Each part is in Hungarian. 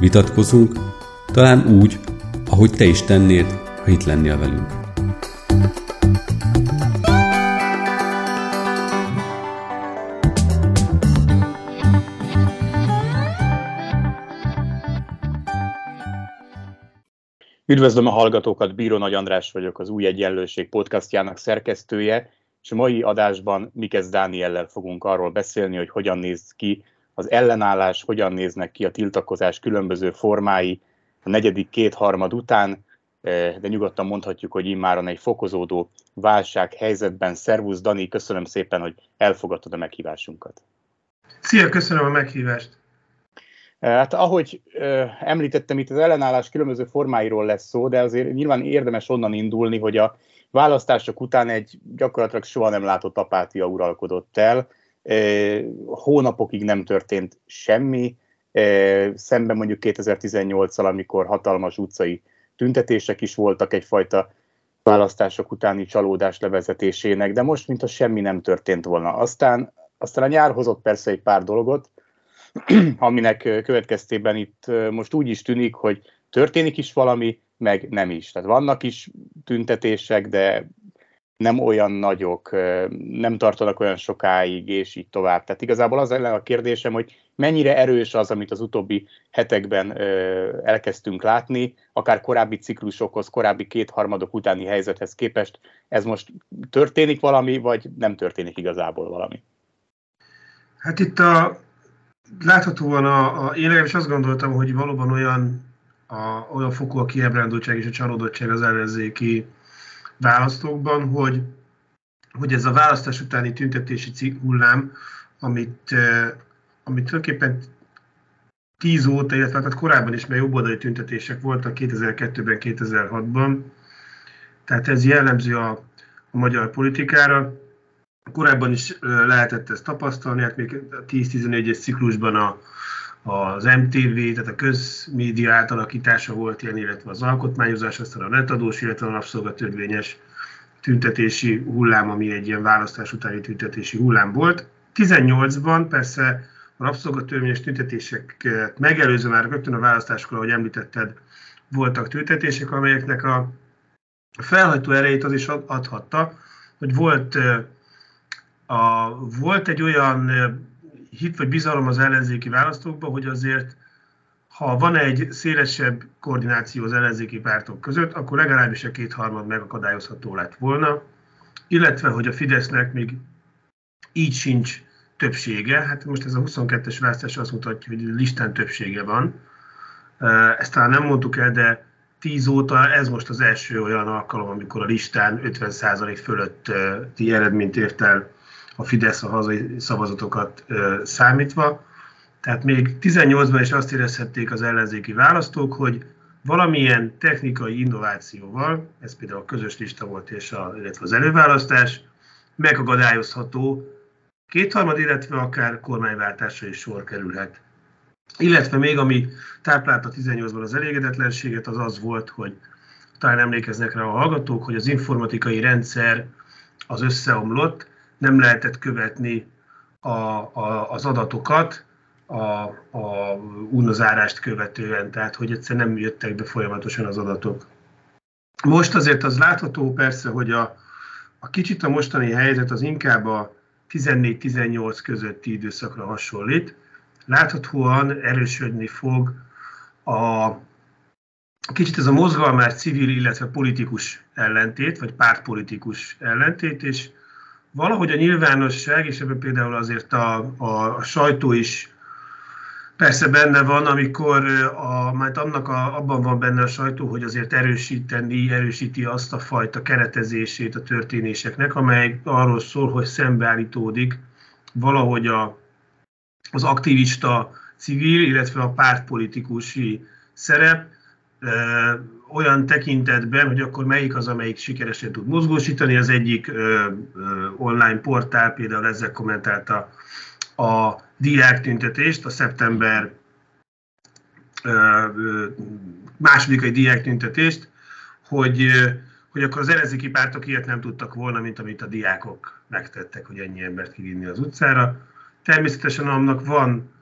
vitatkozunk, talán úgy, ahogy te is tennéd, ha itt lennél velünk. Üdvözlöm a hallgatókat, Bíró Nagy András vagyok, az Új Egyenlőség podcastjának szerkesztője, és a mai adásban Mikecz Dániellel fogunk arról beszélni, hogy hogyan néz ki az ellenállás, hogyan néznek ki a tiltakozás különböző formái a negyedik kétharmad után, de nyugodtan mondhatjuk, hogy immáron egy fokozódó válsághelyzetben. Szervusz, Dani, köszönöm szépen, hogy elfogadtad a meghívásunkat. Szia, köszönöm a meghívást. Hát ahogy említettem, itt az ellenállás különböző formáiról lesz szó, de azért nyilván érdemes onnan indulni, hogy a választások után egy gyakorlatilag soha nem látott apátia uralkodott el. Hónapokig nem történt semmi, szemben mondjuk 2018-al, amikor hatalmas utcai tüntetések is voltak egyfajta választások utáni csalódás levezetésének, de most mintha semmi nem történt volna. Aztán a nyár hozott persze egy pár dolgot, aminek következtében itt most úgy is tűnik, hogy történik is valami, meg nem is. Tehát vannak is tüntetések, de nem olyan nagyok, nem tartanak olyan sokáig, és így tovább. Tehát igazából az lenne a kérdésem, hogy mennyire erős az, amit az utóbbi hetekben elkezdtünk látni, akár korábbi ciklusokhoz, korábbi kétharmadok utáni helyzethez képest. Ez most történik valami, vagy nem történik igazából valami? Hát itt láthatóan, én legalábbis azt gondoltam, hogy valóban olyan fokú a kiábrándultság és a csalódottság az ellenzéki választókban, hogy ez a választás utáni tüntetési hullám, amit tulajdonképpen 10 óta, illetve hát korábban is már jobboldali tüntetések voltak 2002-ben, 2006-ban, tehát ez jellemző a magyar politikára. Korábban is lehetett ezt tapasztalni, hát még a 10-14-es ciklusban az MTV, tehát a közmédia átalakítása volt ilyen, illetve az alkotmányozás, aztán a netadós, illetve a rabszolgatörvényes tüntetési hullám, ami egy ilyen választás utáni tüntetési hullám volt. 18-ban persze a rabszolgatörvényes tüntetéseket megelőző már rögtön a választáskor, ahogy említetted, voltak tüntetések, amelyeknek a felhajtó erejét az is adhatta, hogy volt egy olyan hit vagy bizalom az ellenzéki választókban, hogy azért, ha van egy szélesebb koordináció az ellenzéki pártok között, akkor legalábbis a kétharmad megakadályozható lett volna, illetve, hogy a Fidesznek még így sincs többsége. Hát most ez a 22-es választás azt mutatja, hogy listán többsége van. Ezt talán nem mondtuk el, de 10 óta ez most az első olyan alkalom, amikor a listán 50% fölötti eredményt ért el a Fidesz a hazai szavazatokat számítva. Tehát még 18-ban is azt érezhették az ellenzéki választók, hogy valamilyen technikai innovációval, ez például a közös lista volt, illetve az előválasztás, megakadályozható kétharmad, illetve akár kormányváltásra is sor kerülhet. Illetve még ami táplálta 18-ban az elégedetlenséget, az volt, hogy talán emlékeznek rá a hallgatók, hogy az informatikai rendszer az összeomlott, nem lehetett követni az adatokat a urnazárást követően, tehát hogy egyszerűen nem jöttek be folyamatosan az adatok. Most azért az látható persze, hogy a kicsit a mostani helyzet az inkább a 14-18 közötti időszakra hasonlít. Láthatóan erősödni fog kicsit ez a mozgalmás civil, illetve politikus ellentét, vagy pártpolitikus ellentét, és valahogy a nyilvánosság, és ebben például azért a sajtó is persze benne van, amikor abban van benne a sajtó, hogy azért erősíti azt a fajta keretezését a történéseknek, amely arról szól, hogy szembeállítódik valahogy az aktivista civil, illetve a pártpolitikusi szerep, olyan tekintetben, hogy akkor melyik az, amelyik sikeresen tud mozgósítani. Az egyik online portál például ezzel kommentálta a diáktüntetést, a szeptember másodikai diáktüntetést, hogy akkor az ellenzéki pártok ilyet nem tudtak volna, mint amit a diákok megtettek, hogy ennyi embert kivinni az utcára. Természetesen annak van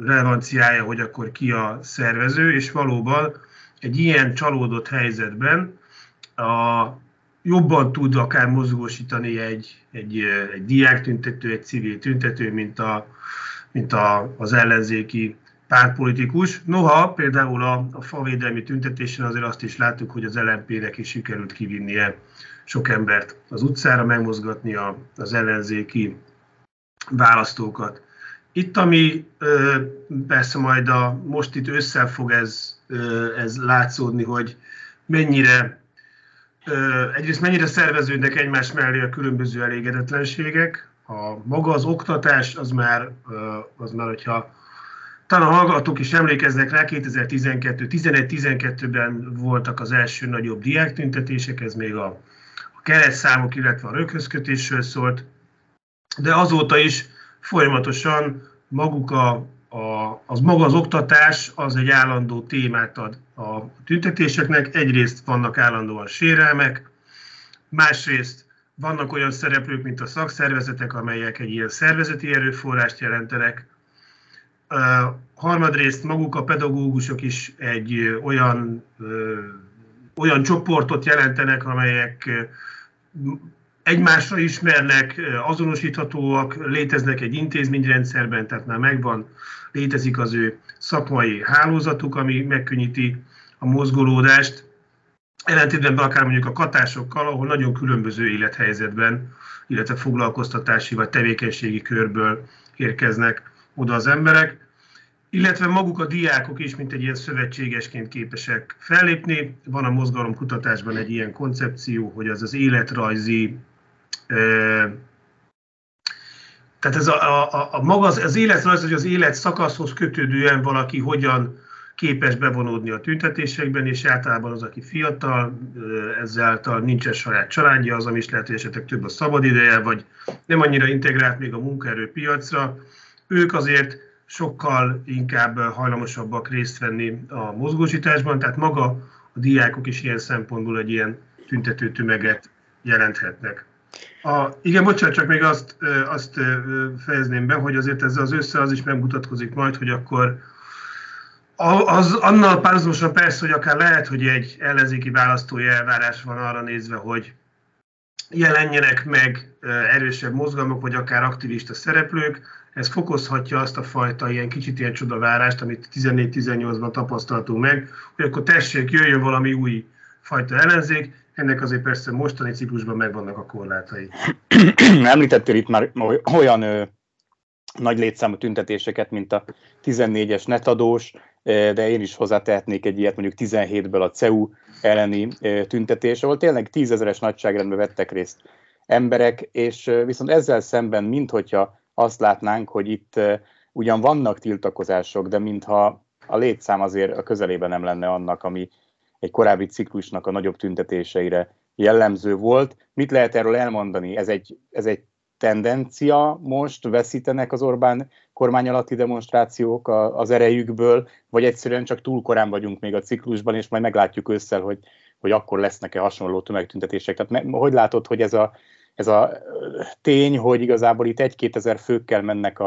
relevanciája, hogy akkor ki a szervező, és valóban egy ilyen csalódott helyzetben jobban tud akár mozgósítani egy diáktüntető, egy civil tüntető, mint az ellenzéki pártpolitikus. Noha például a favédelmi tüntetésen azért azt is láttuk, hogy az LMP-nek is sikerült kivinnie sok embert az utcára, megmozgatni az ellenzéki választókat. Itt, ami persze majd most itt ősszel fog ez látszódni, hogy mennyire szerveződnek egymás mellé a különböző elégedetlenségek. Maga az oktatás, az már hogyha talán a hallgatók is emlékeznek rá, 2011-12-ben voltak az első nagyobb diáktüntetések, ez még a keretszámok, illetve a röghözkötésről szólt, de azóta is folyamatosan maga az oktatás az egy állandó témát ad a tüntetéseknek. Egyrészt vannak állandóan sérelmek, másrészt vannak olyan szereplők, mint a szakszervezetek, amelyek egy ilyen szervezeti erőforrást jelentenek. Harmadrészt maguk a pedagógusok is egy olyan csoportot jelentenek, amelyek egymásra ismernek, azonosíthatóak, léteznek egy intézményrendszerben, tehát már létezik az ő szakmai hálózatuk, ami megkönnyíti a mozgolódást. Ellentétben akár mondjuk a katásokkal, ahol nagyon különböző élethelyzetben, illetve foglalkoztatási vagy tevékenységi körből érkeznek oda az emberek. Illetve maguk a diákok is, mint egy ilyen szövetségesként képesek fellépni. Van a mozgalomkutatásban egy ilyen koncepció, hogy az az életrajzi, tehát ez az életrajz, hogy az életszakaszhoz kötődően valaki hogyan képes bevonódni a tüntetésekben, és általában az, aki fiatal, ezáltal nincsen saját családja, az, ami is lehet, hogy esetleg több a szabadideje, vagy nem annyira integrált még a munkaerőpiacra, ők azért sokkal inkább hajlamosabbak részt venni a mozgósításban, tehát maga a diákok is ilyen szempontból egy ilyen tüntető tömeget jelenthetnek. Igen, bocsánat, csak még azt fejezném be, hogy azért ez az össze az is megmutatkozik majd, hogy akkor annal párhuzamosan persze, hogy akár lehet, hogy egy ellenzéki választói elvárás van arra nézve, hogy jelenjenek meg erősebb mozgalmak, vagy akár aktivista szereplők. Ez fokozhatja azt a fajta kicsit ilyen csodavárást, amit 14-18-ban tapasztaltunk meg, hogy akkor tessék, jöjjön valami új fajta ellenzék. Ennek azért persze mostani ciklusban megvannak a korlátai. Említettél itt már olyan nagy létszámú tüntetéseket, mint a 14-es netadós, de én is hozzátehetnék egy ilyet, mondjuk 17-ből a CEU elleni tüntetés, ahol tényleg 10 000-es nagyságrendben vettek részt emberek, és viszont ezzel szemben, minthogyha azt látnánk, hogy itt ugyan vannak tiltakozások, de mintha a létszám azért a közelében nem lenne annak, ami egy korábbi ciklusnak a nagyobb tüntetéseire jellemző volt. Mit lehet erről elmondani? Ez egy tendencia most? Veszítenek az Orbán kormány alatti demonstrációk az erejükből, vagy egyszerűen csak túl korán vagyunk még a ciklusban, és majd meglátjuk ősszel, hogy akkor lesznek-e hasonló tömegtüntetések? Tehát hogy látod, hogy ez a tény, hogy igazából itt 1-2 ezer főkkel mennek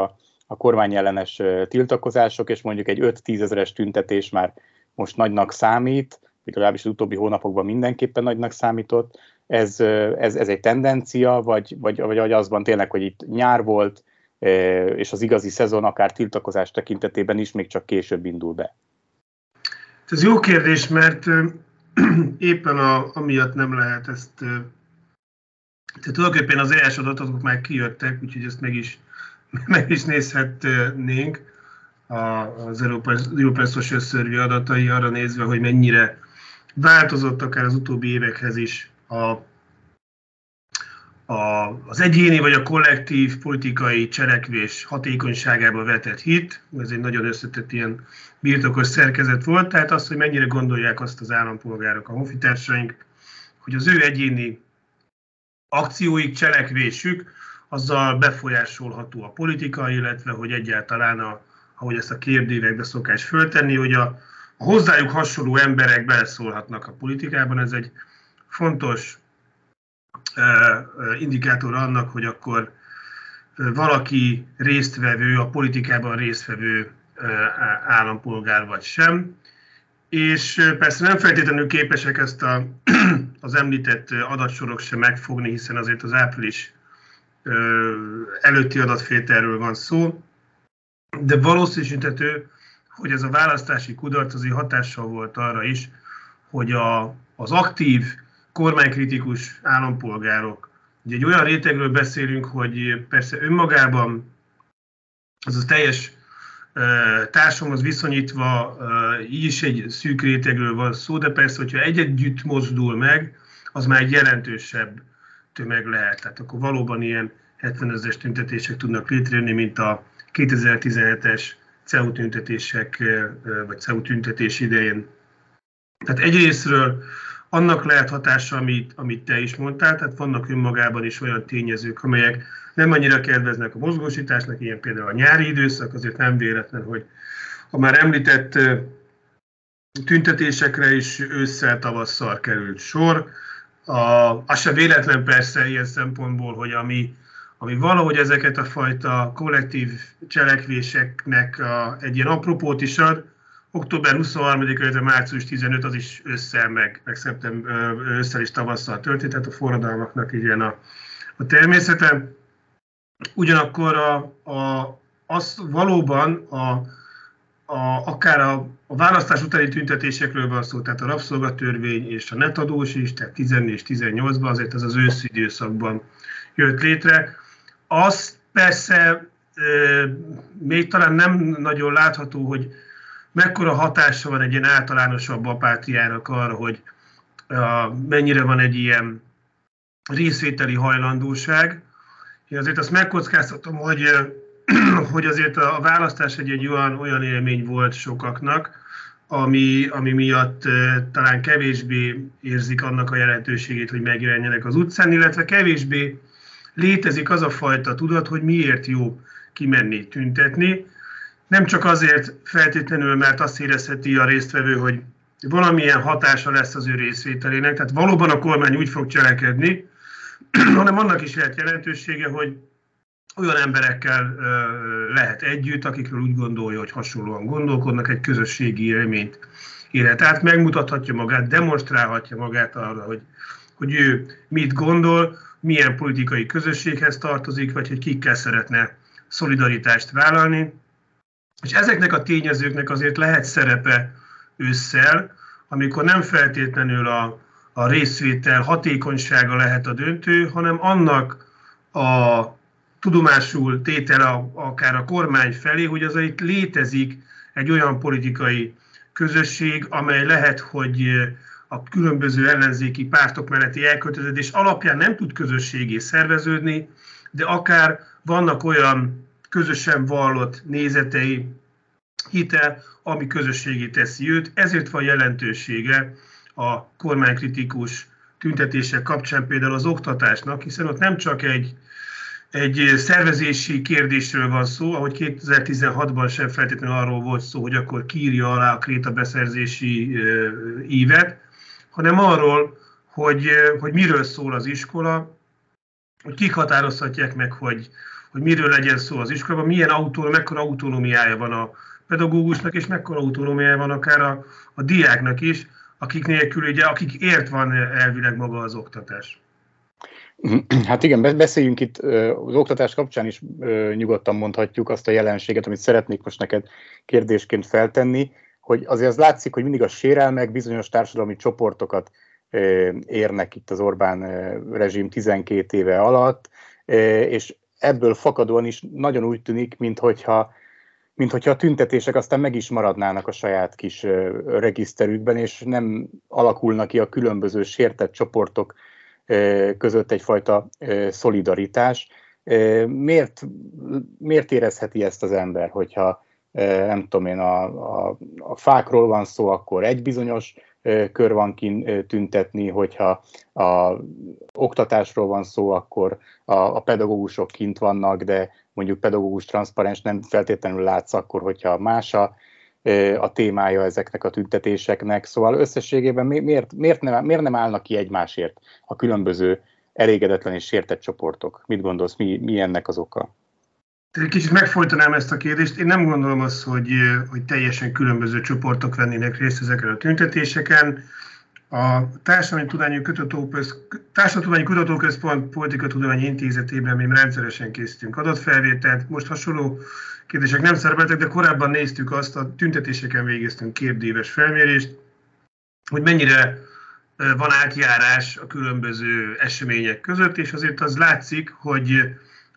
a kormányellenes tiltakozások, és mondjuk egy 5-10 ezeres tüntetés már most nagynak számít, legalábbis az utóbbi hónapokban mindenképpen nagynak számított. Ez egy tendencia, vagy az van tényleg, hogy itt nyár volt, és az igazi szezon akár tiltakozás tekintetében is még csak később indul be? Ez jó kérdés, mert éppen amiatt nem lehet ezt... Tehát tulajdonképpen az első adatok már kijöttek, úgyhogy ezt meg is nézhetnénk az Európai Social Survey adatai arra nézve, hogy mennyire változott akár az utóbbi évekhez is az egyéni vagy a kollektív politikai cselekvés hatékonyságába vetett hit, ez egy nagyon összetett ilyen birtokos szerkezet volt, tehát az, hogy mennyire gondolják azt az állampolgárok, a honfitársaink, hogy az ő egyéni akcióik, cselekvésük, azzal befolyásolható a politika, illetve hogy egyáltalán, ahogy ezt a kérdőívekbe szokás föltenni, hogy a hozzájuk hasonló emberek beleszólhatnak a politikában, ez egy fontos indikátor annak, hogy akkor valaki résztvevő, a politikában résztvevő állampolgár vagy sem. És persze nem feltétlenül képesek ezt az említett adatsorok sem megfogni, hiszen azért az április előtti adatfételről van szó, de valószínűsíthető, hogy ez a választási kudarc azért hatással volt arra is, hogy az aktív kormánykritikus állampolgárok, ugye egy olyan rétegről beszélünk, hogy persze önmagában, azaz teljes társamhoz viszonyítva így is egy szűk rétegről van szó, de persze, hogyha együtt mozdul meg, az már egy jelentősebb tömeg lehet. Tehát akkor valóban ilyen 70 000-es tüntetések tudnak létrejönni, mint a 2017-es CEU tüntetések, vagy CEU tüntetés idején. Tehát egyrésztről annak lehet hatása, amit te is mondtál, tehát vannak önmagában is olyan tényezők, amelyek nem annyira kedveznek a mozgósításnak, ilyen például a nyári időszak, azért nem véletlen, hogy a már említett tüntetésekre is ősszel-tavasszal került sor. Az se véletlen persze ilyen szempontból, hogy ami valahogy ezeket a fajta kollektív cselekvéseknek egy ilyen apropót is ad, október 23-a, illetve március 15 az is ősszel, meg szeptember ősszel is tavasszal történt, tehát a forradalmaknak ilyen a természete. Ugyanakkor az valóban akár a választás utáni tüntetésekről van szó, tehát a rabszolgatörvény és a netadós is, tehát 14-18-ban azért az őszi időszakban jött létre. Az persze még talán nem nagyon látható, hogy mekkora hatása van egy ilyen általánosabb apátiának arra, hogy mennyire van egy ilyen részvételi hajlandóság. Én azért azt megkockáztatom, hogy azért a választás egy olyan élmény volt sokaknak, ami miatt talán kevésbé érzik annak a jelentőségét, hogy megjelenjenek az utcán, illetve kevésbé létezik az a fajta tudat, hogy miért jó kimenni, tüntetni. Nem csak azért feltétlenül, mert azt érezheti a résztvevő, hogy valamilyen hatása lesz az ő részvételének, tehát valóban a kormány úgy fog cselekedni, hanem annak is lehet jelentősége, hogy olyan emberekkel lehet együtt, akikről úgy gondolja, hogy hasonlóan gondolkodnak, egy közösségi élményt élet. Tehát megmutathatja magát, demonstrálhatja magát arra, hogy ő mit gondol, milyen politikai közösséghez tartozik, vagy hogy kikkel szeretne szolidaritást vállalni. És ezeknek a tényezőknek azért lehet szerepe ősszel, amikor nem feltétlenül a részvétel hatékonysága lehet a döntő, hanem annak a tudomásul tétele akár a kormány felé, hogy azért létezik egy olyan politikai közösség, amely lehet, hogy a különböző ellenzéki pártok melletti elköteleződés alapján nem tud közösségé szerveződni, de akár vannak olyan közösen vallott nézetei, hite, ami közösségé teszi őt. Ezért van jelentősége a kormánykritikus tüntetések kapcsán például az oktatásnak, hiszen ott nem csak egy szervezési kérdésről van szó, ahogy 2016-ban sem feltétlenül arról volt szó, hogy akkor kiírja alá a Kréta beszerzési ívet, hanem arról, hogy miről szól az iskola, hogy kik határozhatják meg, hogy miről legyen szó az iskolában, milyen mekkora autonómiája van a pedagógusnak, és mekkora autonómiája van akár a diáknak is, akik nélkül, ugye, akikért van elvileg maga az oktatás. Hát igen, beszéljünk itt az oktatás kapcsán is nyugodtan mondhatjuk azt a jelenséget, amit szeretnék most neked kérdésként feltenni, hogy azért az látszik, hogy mindig a sérelmek bizonyos társadalmi csoportokat érnek itt az Orbán rezsim 12 éve alatt, és ebből fakadóan is nagyon úgy tűnik, minthogyha a tüntetések aztán meg is maradnának a saját kis regiszterükben, és nem alakulnak ki a különböző sértett csoportok között egyfajta szolidaritás. Miért érezheti ezt az ember, hogyha nem tudom én, a fákról van szó, akkor egy bizonyos kör van kint tüntetni, hogyha a oktatásról van szó, akkor a pedagógusok kint vannak, de mondjuk pedagógus transzparens nem feltétlenül látsz akkor, hogyha más a témája ezeknek a tüntetéseknek. Szóval összességében miért nem állnak ki egymásért a különböző elégedetlen és sértett csoportok? Mit gondolsz, mi ennek az oka? Kicsit megfojtanám ezt a kérdést. Én nem gondolom azt, hogy teljesen különböző csoportok vennének részt ezeken a tüntetéseken. A Társadalomtudományi Kutatóközpont Politikatudományi Intézetében mi rendszeresen készítünk adatfelvételt. Most hasonló kérdések nem szerepeltek, de korábban néztük azt, a tüntetéseken végeztünk kérdéves felmérést, hogy mennyire van átjárás a különböző események között, és azért az látszik, hogy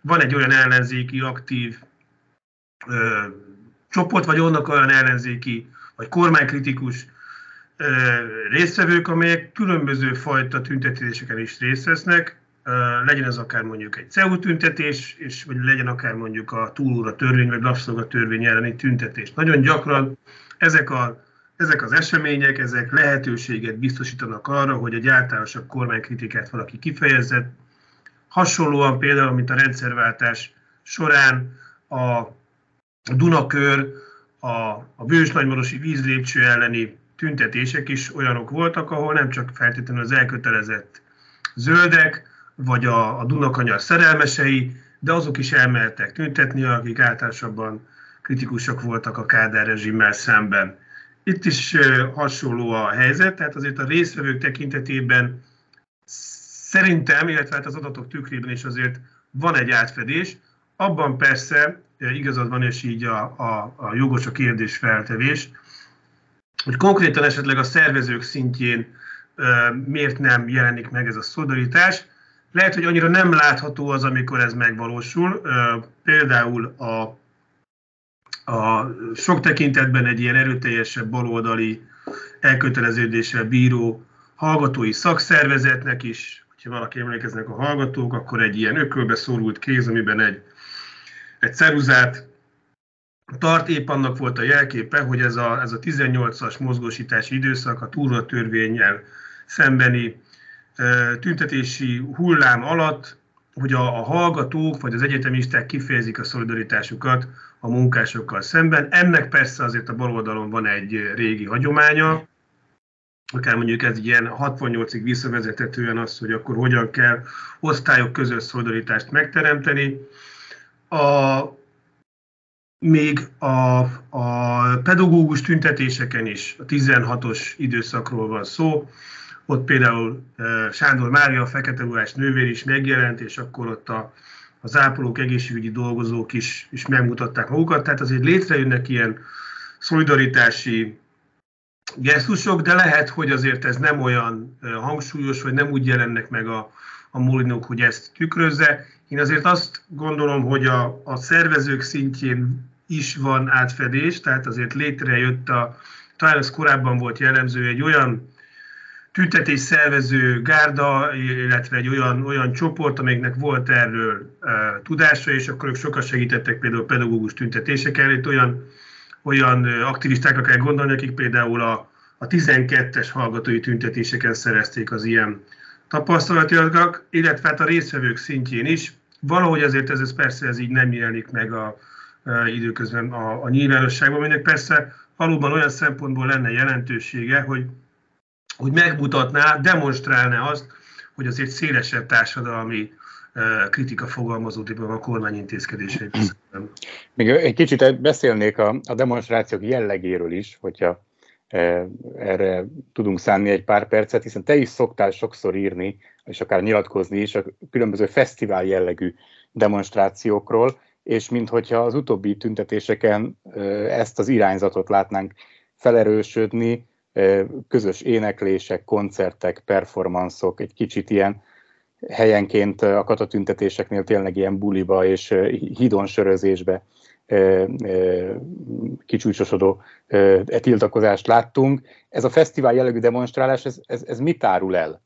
van egy olyan ellenzéki aktív csoport, vagy annak olyan ellenzéki, vagy kormánykritikus résztvevők, amelyek különböző fajta tüntetéseken is részt vesznek. Legyen ez akár mondjuk egy CEU tüntetés, vagy legyen akár mondjuk a túlóra törvény, vagy rabszolgatörvény elleni tüntetés. Nagyon gyakran ezek az események, ezek lehetőséget biztosítanak arra, hogy egy általánosabb kormánykritikát valaki kifejezze. Hasonlóan például, mint a rendszerváltás során a Dunakör, a Bős-Nagymarosi vízlépcső elleni tüntetések is olyanok voltak, ahol nem csak feltétlenül az elkötelezett zöldek, vagy a Dunakanyar szerelmesei, de azok is elmehettek tüntetni, akik általában kritikusok voltak a Kádár rezsimmel szemben. Itt is hasonló a helyzet, tehát azért a résztvevők tekintetében szerintem, illetve hát az adatok tükrében is azért van egy átfedés. Abban persze igazad van, és így a jogos a kérdés feltevés, hogy konkrétan esetleg a szervezők szintjén miért nem jelenik meg ez a szolidaritás. Lehet, hogy annyira nem látható az, amikor ez megvalósul. Például a sok tekintetben egy ilyen erőteljesebb baloldali elköteleződéssel bíró hallgatói szakszervezetnek is, hogyha valaki emlékeznek a hallgatók, akkor egy ilyen ökölbe szorult kéz, amiben egy ceruzát tart, épp annak volt a jelképe, hogy ez a 18-as mozgósítási időszak a túlóratörvénnyel szembeni tüntetési hullám alatt, hogy a hallgatók vagy az egyetemisták kifejezik a szolidaritásukat a munkásokkal szemben. Ennek persze azért a baloldalon van egy régi hagyománya, akár mondjuk ez ilyen 68-ig visszavezethetően az, hogy akkor hogyan kell osztályok közös szolidaritást megteremteni. Még a pedagógus tüntetéseken is a 16-os időszakról van szó. Ott például Sándor Mária, a fekete ruhás nővér is megjelent, és akkor ott az ápolók, egészségügyi dolgozók is megmutatták magukat. Tehát azért létrejönnek ilyen szolidaritási gesztusok, de lehet, hogy azért ez nem olyan hangsúlyos, vagy nem úgy jelennek meg a molinók, hogy ezt tükrözze. Én azért azt gondolom, hogy a szervezők szintjén is van átfedés, tehát azért létrejött talán ez korábban volt jellemző, egy olyan tüntetés szervező gárda, illetve egy olyan csoport, amelynek volt erről tudása, és akkor ők sokat segítettek például pedagógus tüntetéseken, itt olyan aktivistákra kell gondolni, akik például a 12-es hallgatói tüntetéseken szerezték az ilyen tapasztalatilag, illetve hát a résztvevők szintjén is. Valahogy azért ez persze így nem jelenik meg időközben a nyilvánosságban, aminek persze valóban olyan szempontból lenne jelentősége, hogy megmutatná, demonstrálná azt, hogy azért szélesebb társadalmi kritika fogalmazódéban a kormány intézkedéseiben. Még egy kicsit beszélnék a demonstrációk jellegéről is, hogyha erre tudunk szánni egy pár percet, hiszen te is szoktál sokszor írni, és akár nyilatkozni is a különböző fesztivál jellegű demonstrációkról, és minthogyha az utóbbi tüntetéseken ezt az irányzatot látnánk felerősödni, közös éneklések, koncertek, performanszok, egy kicsit ilyen helyenként a KATA tüntetéseknél tényleg ilyen buliba és hídonsörözésbe kicsúcsosodó tiltakozást láttunk. Ez a fesztivál jellegű demonstrálás, ez mit árul el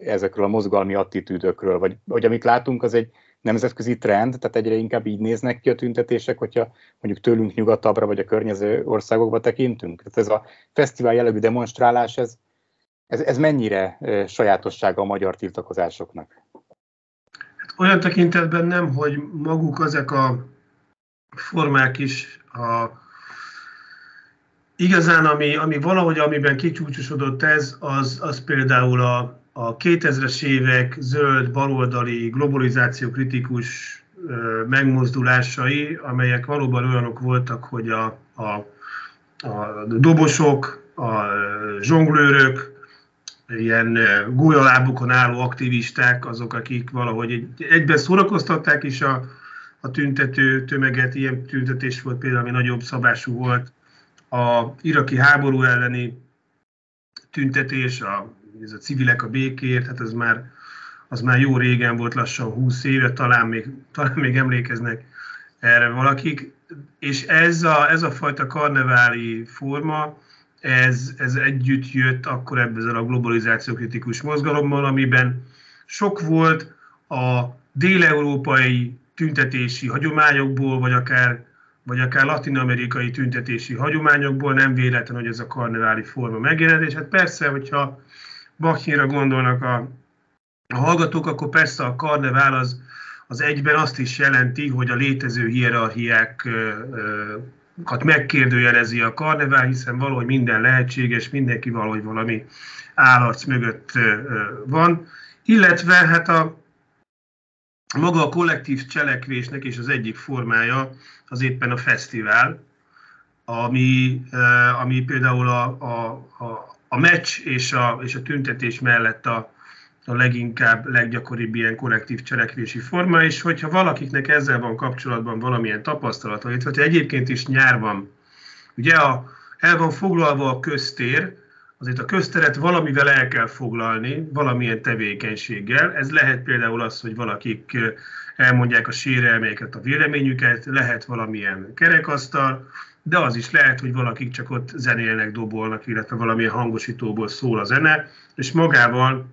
ezekről a mozgalmi attitűdökről, vagy amit látunk, az egy nemzetközi trend, tehát egyre inkább így néznek ki a tüntetések, hogyha mondjuk tőlünk nyugatabbra, vagy a környező országokba tekintünk. Tehát ez a fesztivál jellegű demonstrálás, ez mennyire sajátossága a magyar tiltakozásoknak? Olyan tekintetben nem, hogy maguk ezek a formák is igazán, ami valahogy, amiben kicsúcsosodott ez, az például a 2000-es évek zöld, baloldali, globalizáció kritikus megmozdulásai, amelyek valóban olyanok voltak, hogy a dobosok, a zsonglőrök, ilyen gólyalábukon álló aktivisták, azok, akik valahogy egyben szórakoztatták is a tüntető tömeget. Ilyen tüntetés volt például, ami nagyobb szabású volt, a iraki háború elleni tüntetés, ez a civilek a békéért, hát az már jó régen volt, lassan 20 éve, talán még emlékeznek erre valakik. És ez a fajta karneváli forma, ez együtt jött akkor ebben a globalizációkritikus mozgalommal, amiben sok volt a déleurópai tüntetési hagyományokból, vagy akár latin-amerikai tüntetési hagyományokból. Nem véletlen, hogy ez a karneváli forma megjelent. És hát persze, hogyha Bachinra gondolnak a hallgatók, akkor persze a karnevál az egyben azt is jelenti, hogy a létező hierarchiákat megkérdőjelezi a karnevál, hiszen valahogy minden lehetséges, mindenki valahogy valami állarc mögött van. Illetve hát maga a kollektív cselekvésnek is az egyik formája az éppen a fesztivál, ami például a meccs és a tüntetés mellett a leginkább, leggyakoribb ilyen kollektív cselekvési forma, és hogyha valakiknek ezzel van kapcsolatban valamilyen tapasztalata, illetve egyébként is nyár van, ugye el van foglalva a köztér, azért a közteret valamivel el kell foglalni, valamilyen tevékenységgel. Ez lehet például az, hogy valakik elmondják a sérelmeiket, a véleményüket, lehet valamilyen kerekasztal, de az is lehet, hogy valakik csak ott zenélnek, dobolnak, illetve valamilyen hangosítóból szól a zene, és magával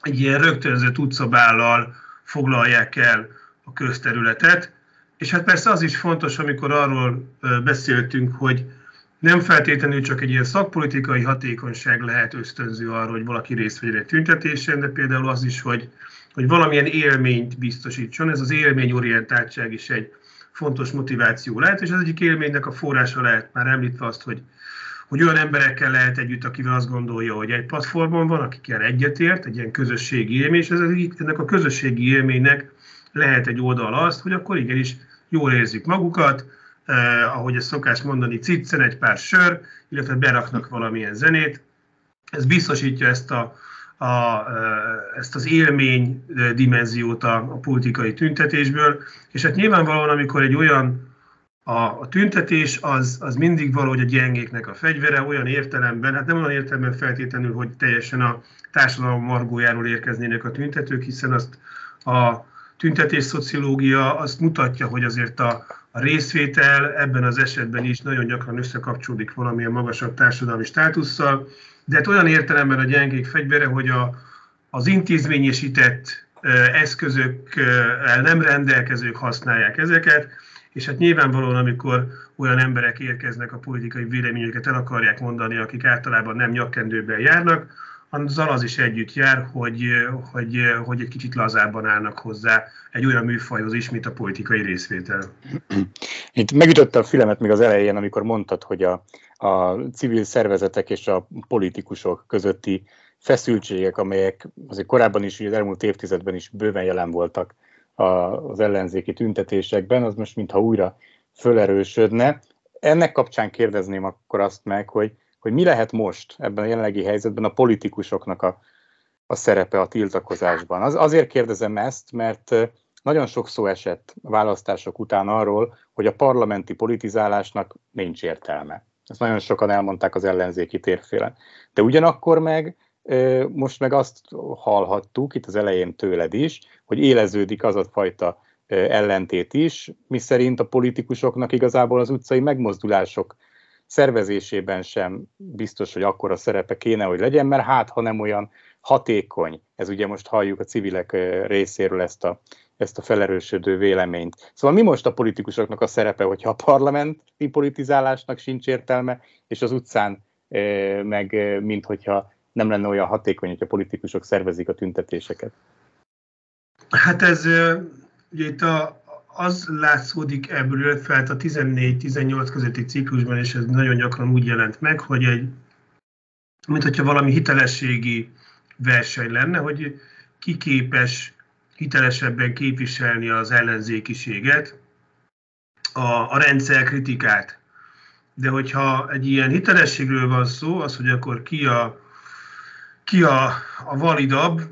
egy ilyen rögtönzött utcabállal foglalják el a közterületet. És hát persze az is fontos, amikor arról beszéltünk, hogy nem feltétlenül csak egy ilyen szakpolitikai hatékonyság lehet ösztönző arra, hogy valaki részt vegyen egy tüntetésen, de például az is, hogy valamilyen élményt biztosítson. Ez az élményorientáltság is egy fontos motiváció lehet, és az egyik élménynek a forrása lehet, már említve azt, hogy olyan emberekkel lehet együtt, akivel azt gondolja, hogy egy platformon van, akikkel egyetért, egy ilyen közösségi élmény, és ennek a közösségi élménynek lehet egy oldal azt, hogy akkor igenis jól érzik magukat, ahogy ezt szokás mondani, ciccen egy pár sör, illetve beraknak valamilyen zenét. Ez biztosítja ezt az élmény dimenziót a politikai tüntetésből, és hát nyilvánvalóan, amikor egy olyan a tüntetés, az mindig valahogy a gyengéknek a fegyvere, olyan értelemben, hát nem olyan értelemben feltétlenül, hogy teljesen a társadalom margójáról érkeznének a tüntetők, hiszen azt a tüntetés szociológia azt mutatja, hogy azért a részvétel ebben az esetben is nagyon gyakran összekapcsolódik valamilyen magasabb társadalmi státusszal, de hát olyan értelemben a gyengék fegyvere, hogy az intézményesített eszközökkel nem rendelkezők használják ezeket, és hát nyilvánvalóan, amikor olyan emberek érkeznek, a politikai véleményüket el akarják mondani, akik általában nem nyakkendőben járnak, az is együtt jár, hogy egy kicsit lazábban állnak hozzá egy olyan műfajhoz is, mint a politikai részvétel. Itt megütötte a fülemet még az elején, amikor mondtad, hogy a civil szervezetek és a politikusok közötti feszültségek, amelyek azért korábban is, az elmúlt évtizedben is bőven jelen voltak az ellenzéki tüntetésekben, az most mintha újra fölerősödne. Ennek kapcsán kérdezném akkor azt meg, hogy mi lehet most ebben a jelenlegi helyzetben a politikusoknak a szerepe a tiltakozásban. Azért kérdezem ezt, mert nagyon sok szó esett a választások után arról, hogy a parlamenti politizálásnak nincs értelme. Ezt nagyon sokan elmondták az ellenzéki térfélen. De ugyanakkor meg most meg azt hallhattuk, itt az elején tőled is, hogy éleződik az a fajta ellentét is, miszerint a politikusoknak igazából az utcai megmozdulások szervezésében sem biztos, hogy akkora szerepe kéne, hogy legyen, mert hát, ha nem olyan hatékony. Ez ugye most halljuk a civilek részéről ezt a felerősödő véleményt. Szóval mi most a politikusoknak a szerepe, hogyha a parlamenti politizálásnak sincs értelme, és az utcán meg mint hogyha nem lenne olyan hatékony, hogy a politikusok szervezik a tüntetéseket? Hát ez ugye itt az látszódik ebből, tehát a 14-18 közötti ciklusban, és ez nagyon gyakran úgy jelent meg, hogy mint hogyha valami hitelességi verseny lenne, hogy ki képes hitelesebben képviselni az ellenzékiséget, a rendszer kritikát. De hogyha egy ilyen hitelességről van szó, az, hogy akkor ki a validabb,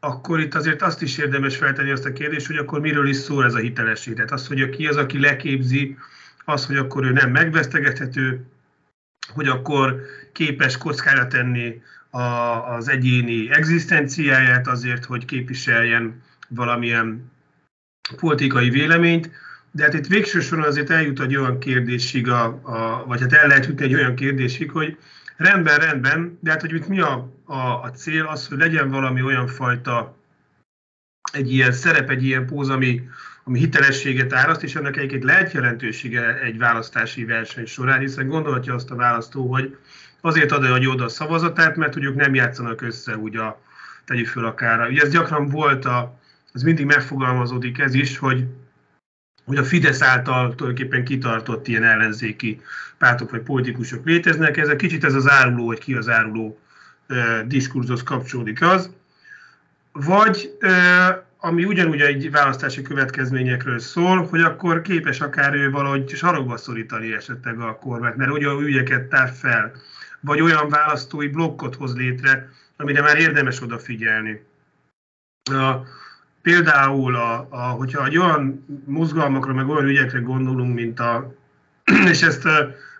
akkor itt azért azt is érdemes feltenni azt a kérdést, hogy akkor miről is szól ez a hitelesség. Tehát az, hogy ki az, aki leképzi, az, hogy akkor ő nem megvesztegethető, hogy akkor képes kockára tenni az egyéni egzisztenciáját azért, hogy képviseljen valamilyen politikai véleményt. De hát itt végső soron azért eljut egy olyan kérdésig, vagy hát el lehet jutni egy olyan kérdésig, hogy rendben, de hát hogy itt mi a cél, az, hogy legyen valami olyan fajta, egy ilyen szerep, egy ilyen póz, ami hitelességet áraszt, és ennek egyébként lehet jelentősége egy választási verseny során, hiszen gondolhatja azt a választó, hogy azért adja oda a szavazatát, mert hogy ők nem játszanak össze, úgy tegyük föl akárra. Ugye ez gyakran volt, ez mindig megfogalmazódik ez is, hogy a Fidesz által tulajdonképpen kitartott ilyen ellenzéki pártok vagy politikusok léteznek. Ez egy kicsit ez az áruló, hogy ki az áruló diskurzhoz kapcsolódik az. Vagy ami ugyanúgy egy választási következményekről szól, hogy akkor képes akár ő valahogy sarokba szorítani esetleg a kormányt, mert ugyanúgy ügyeket tár fel, vagy olyan választói blokkot hoz létre, amire már érdemes odafigyelni. Például, hogyha olyan mozgalmakra, meg olyan ügyekre gondolunk, mint és ezt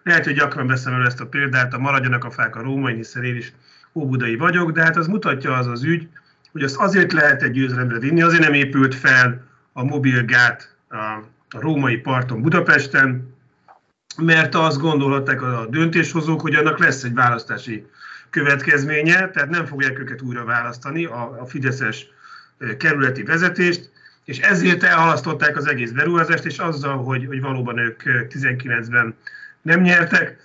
lehet, hogy gyakran veszem el ezt a példát, maradjanak a fák a rómain, hiszen én is óbudai vagyok, de hát az mutatja az ügy, hogy azt azért lehet egy győzelemre vinni, azért nem épült fel a mobilgát a római parton Budapesten, mert azt gondolhatták a döntéshozók, hogy annak lesz egy választási következménye, tehát nem fogják őket újra választani, a fideszes kerületi vezetést, és ezért elhalasztották az egész beruházást, és azzal, hogy valóban ők 19-ben nem nyertek,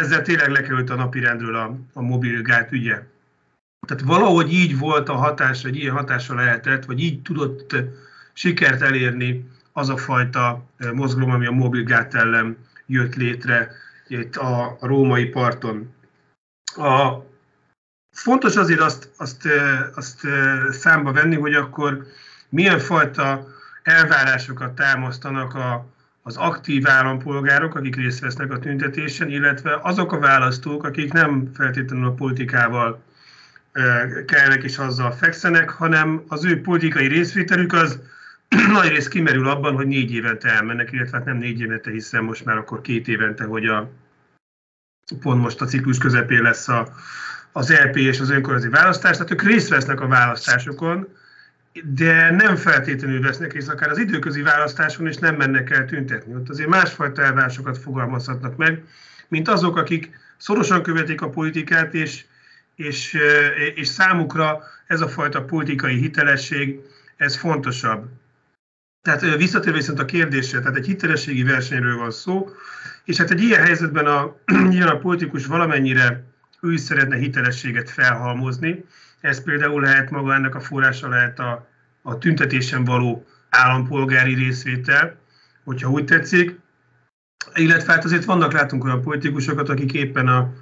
ezzel tényleg lekerült a napirendről a mobilgát ügye. Tehát valahogy így volt a hatás, vagy ilyen hatása lehetett, vagy így tudott sikert elérni az a fajta mozgalom, ami a mobilgát ellen jött létre itt a római parton. Fontos azért azt számba venni, hogy akkor milyen fajta elvárásokat támasztanak az aktív állampolgárok, akik részt vesznek a tüntetésen, illetve azok a választók, akik nem feltétlenül a politikával kelnek és azzal fekszenek, hanem az ő politikai részvételük az nagy rész kimerül abban, hogy 4 évente elmennek, illetve hát nem 4 évente, hiszen most már akkor 2 évente, hogy pont most a ciklus közepén lesz az EP és az önkormányzati választás, tehát ők részt vesznek a választásokon, de nem feltétlenül vesznek részt akár az időközi választáson, és nem mennek el tüntetni. Ott azért másfajta elvárásokat fogalmazhatnak meg, mint azok, akik szorosan követik a politikát, és számukra ez a fajta politikai hitelesség, ez fontosabb. Tehát visszatérve viszont a kérdésre, tehát egy hitelességi versenyről van szó, és hát egy ilyen helyzetben a politikus valamennyire ő is szeretne hitelességet felhalmozni. Ez például lehet maga, ennek a forrása lehet a tüntetésen való állampolgári részvétel, hogyha úgy tetszik. Illetve hát azért látunk olyan politikusokat, akik éppen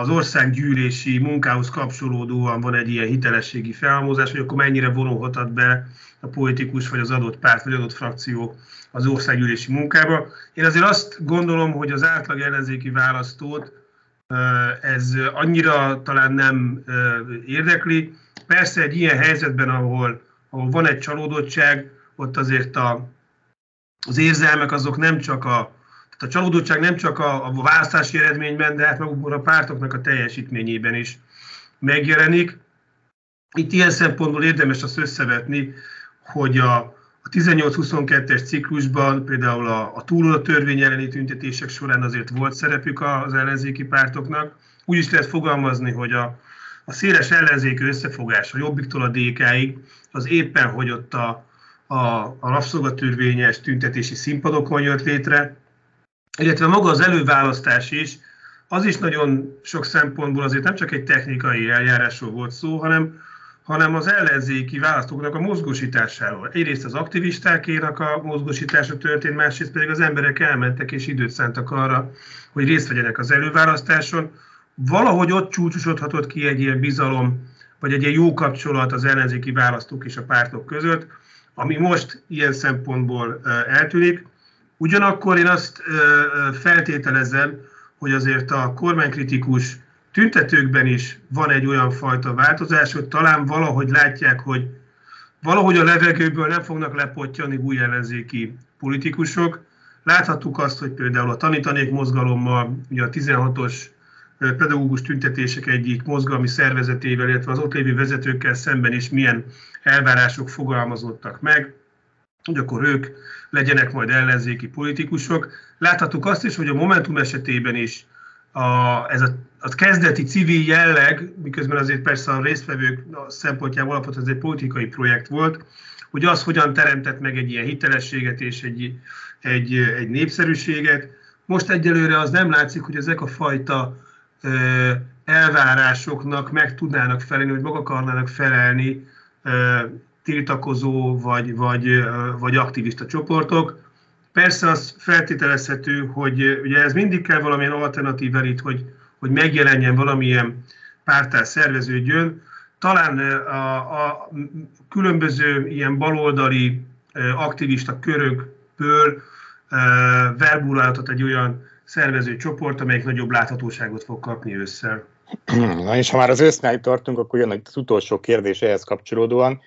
az országgyűlési munkához kapcsolódóan van egy ilyen hitelességi felhalmozás, hogy akkor mennyire vonulhatod be a politikus, vagy az adott párt, vagy adott frakció az országgyűlési munkába. Én azért azt gondolom, hogy az átlag ellenzéki választót ez annyira talán nem érdekli. Persze egy ilyen helyzetben, ahol van egy csalódottság, ott azért az érzelmek azok nem csak tehát a csalódottság nem csak a választási eredményben, de hát magukban a pártoknak a teljesítményében is megjelenik. Itt ilyen szempontból érdemes azt összevetni, hogy a 18-22-es ciklusban például a túlóra törvény elleni tüntetések során azért volt szerepük az ellenzéki pártoknak. Úgy is lehet fogalmazni, hogy A széles ellenzéki összefogás a Jobbiktól a DK-ig, az éppen, hogy ott a rabszolgatörvényes tüntetési színpadokon jött létre, illetve maga az előválasztás is, az is nagyon sok szempontból azért nem csak egy technikai eljárásról volt szó, hanem az ellenzéki választóknak a mozgósításáról. Egyrészt az aktivistákénak a mozgósítása történt, másrészt pedig az emberek elmentek és időt szántak arra, hogy részt vegyenek az előválasztáson. Valahogy ott csúcsosodhatott ki egy ilyen bizalom, vagy egy ilyen jó kapcsolat az ellenzéki választók és a pártok között, ami most ilyen szempontból eltűnik. Ugyanakkor én azt feltételezem, hogy azért a kormánykritikus tüntetőkben is van egy olyan fajta változás, hogy talán valahogy látják, hogy valahogy a levegőből nem fognak lepottyanni új ellenzéki politikusok. Láthattuk azt, hogy például a tanítanék mozgalommal, ugye a 16-os pedagógus tüntetések egyik mozgalmi szervezetével, illetve az ott lévő vezetőkkel szemben is milyen elvárások fogalmazottak meg, hogy akkor ők legyenek majd ellenzéki politikusok. Láthattuk azt is, hogy a Momentum esetében is ez a kezdeti civil jelleg, miközben azért persze a résztvevők szempontjából alapvetően ez egy politikai projekt volt, hogy az hogyan teremtett meg egy ilyen hitelességet és egy népszerűséget. Most egyelőre az nem látszik, hogy ezek a fajta elvárásoknak meg tudnának felelni, hogy meg akarnának felelni tiltakozó vagy aktivista csoportok. Persze az feltételezhető, hogy ugye ez mindig kell valamilyen alternatív elit, hogy megjelenjen valamilyen párttá, szerveződjön. Talán a különböző ilyen baloldali aktivista körökből verbulálhatott egy olyan szervező csoport, amelyik nagyobb láthatóságot fog kapni ősszel. Na és ha már az ősznél tartunk, akkor jön az utolsó kérdés ehhez kapcsolódóan.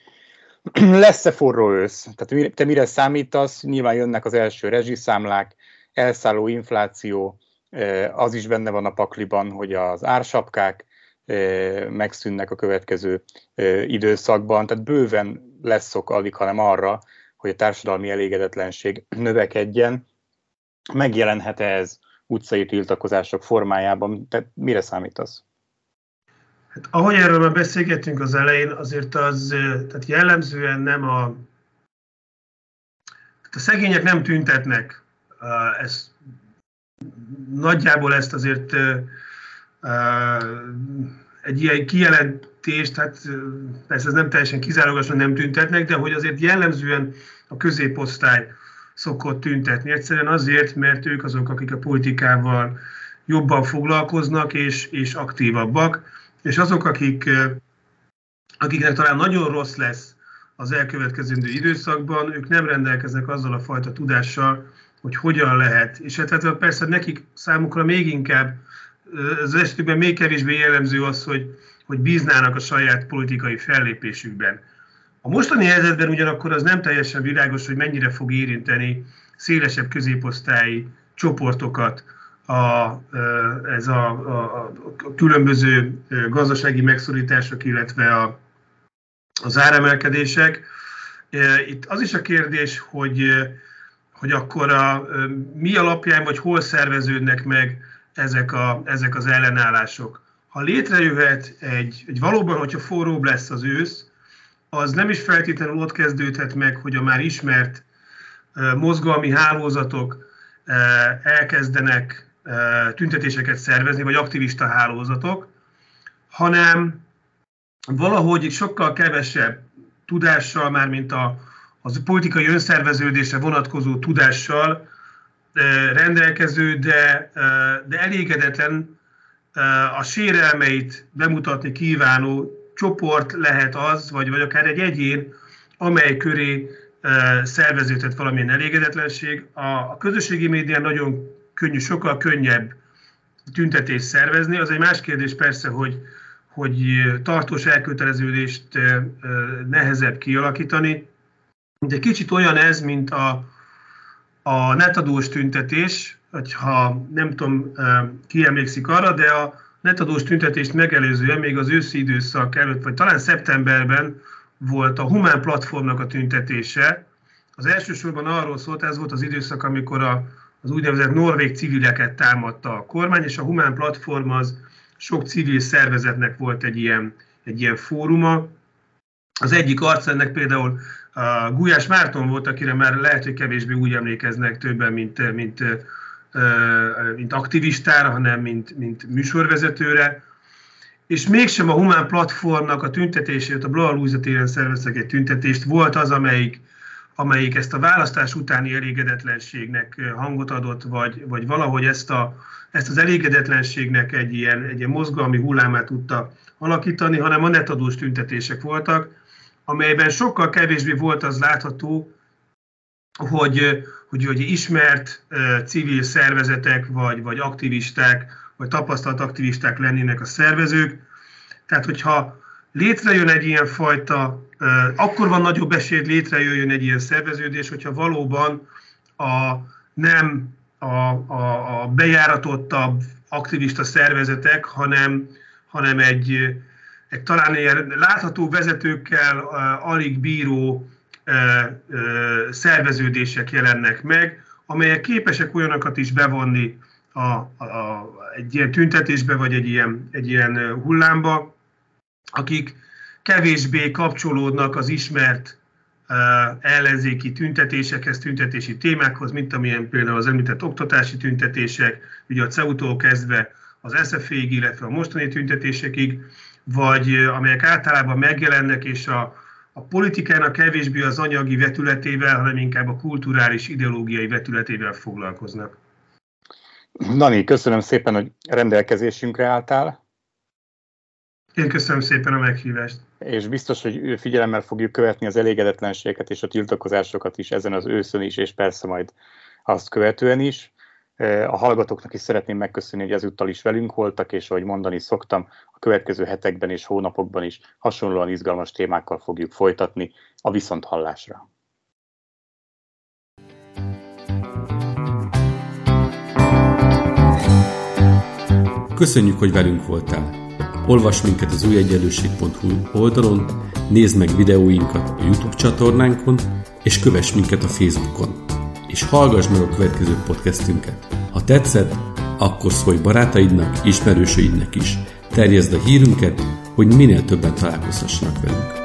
Lesz-e forró ősz? Tehát te mire számítasz? Nyilván jönnek az első rezsiszámlák, elszálló infláció, az is benne van a pakliban, hogy az ársapkák megszűnnek a következő időszakban. Tehát bőven lesz ok alig, hanem arra, hogy a társadalmi elégedetlenség növekedjen. Megjelenhet-e ez utcai tiltakozások formájában? Te mire számítasz? Hát, ahogy erről már beszélgettünk az elején, azért tehát jellemzően nem a szegények nem tüntetnek. Nagyjából azért egy ilyen kijelentést, hát persze ez nem teljesen kizárólagosan nem tüntetnek, de hogy azért jellemzően a középosztály szokott tüntetni. Egyszerűen azért, mert ők azok, akik a politikával jobban foglalkoznak és aktívabbak. És azok, akiknek talán nagyon rossz lesz az elkövetkezendő időszakban, ők nem rendelkeznek azzal a fajta tudással, hogy hogyan lehet. És hát persze nekik számukra még inkább, az esetükben még kevésbé jellemző az, hogy bíznának a saját politikai fellépésükben. A mostani helyzetben ugyanakkor az nem teljesen világos, hogy mennyire fog érinteni szélesebb középosztályi csoportokat, a különböző gazdasági megszorítások, illetve az áremelkedések. Itt az is a kérdés, hogy akkor mi alapján, vagy hol szerveződnek meg ezek az ellenállások. Ha létrejöhet egy valóban, hogyha forróbb lesz az ősz, az nem is feltétlenül ott kezdődhet meg, hogy a már ismert mozgalmi hálózatok elkezdenek tüntetéseket szervezni, vagy aktivista hálózatok, hanem valahogy sokkal kevesebb tudással, mármint az politikai önszerveződésre vonatkozó tudással rendelkező, de elégedetlen a sérelmeit bemutatni kívánó csoport lehet az, vagy akár egy egyén, amely köré szerveződhet valamilyen elégedetlenség. A közösségi médián nagyon könnyű, sokkal könnyebb tüntetést szervezni. Az egy más kérdés persze, hogy tartós elköteleződést nehezebb kialakítani. De kicsit olyan ez, mint a netadós tüntetés, ha nem tudom, ki emlékszik arra, de a netadós tüntetést megelőzően még az őszi időszak előtt, vagy talán szeptemberben volt a Humán Platformnak a tüntetése. Az elsősorban arról szólt, ez volt az időszak, amikor az úgynevezett norvég civileket támadta a kormány, és a Humán Platform az sok civil szervezetnek volt egy ilyen fóruma. Az egyik arca ennek például Gulyás Márton volt, akire már lehet, hogy kevésbé úgy emlékeznek többen, mint aktivistára, hanem mint műsorvezetőre. És mégsem a Humán Platformnak a tüntetését, a Blaha Lujza téren szerveztek egy tüntetést, volt az, amelyik ezt a választás utáni elégedetlenségnek hangot adott, vagy valahogy ezt az elégedetlenségnek egy ilyen mozgalmi hullámát tudta alakítani, hanem a netadós tüntetések voltak, amelyben sokkal kevésbé volt az látható, hogy ismert civil szervezetek, vagy aktivisták, vagy tapasztalt aktivisták lennének a szervezők. Tehát, hogyha létrejön egy ilyen fajta, akkor van nagyobb esély, létrejöjjön egy ilyen szerveződés, hogyha valóban nem a bejáratottabb aktivista szervezetek, hanem egy talán ilyen látható vezetőkkel alig bíró szerveződések jelennek meg, amelyek képesek olyanokat is bevonni egy ilyen tüntetésbe, vagy egy ilyen hullámba, akik kevésbé kapcsolódnak az ismert ellenzéki tüntetésekhez, tüntetési témákhoz, mint amilyen például az említett oktatási tüntetések, ugye a CEU-tól kezdve az SZF-ig, illetve a mostani tüntetésekig, vagy amelyek általában megjelennek, és a politikának kevésbé az anyagi vetületével, hanem inkább a kulturális, ideológiai vetületével foglalkoznak. Dani, köszönöm szépen, hogy rendelkezésünkre álltál. Én köszönöm szépen a meghívást. És biztos, hogy figyelemmel fogjuk követni az elégedetlenségeket és a tiltakozásokat is ezen az őszön is, és persze majd azt követően is. A hallgatóknak is szeretném megköszönni, hogy ezúttal is velünk voltak, és ahogy mondani szoktam, a következő hetekben és hónapokban is hasonlóan izgalmas témákkal fogjuk folytatni. A viszonthallásra! Köszönjük, hogy velünk voltál! Olvasd minket az újegyenlőség.hu oldalon, nézd meg videóinkat a YouTube csatornánkon, és kövess minket a Facebookon. És hallgass meg a következő podcastünket. Ha tetszett, akkor szólj barátaidnak, ismerősöidnek is. Terjeszd a hírünket, hogy minél többen találkozhassanak velünk.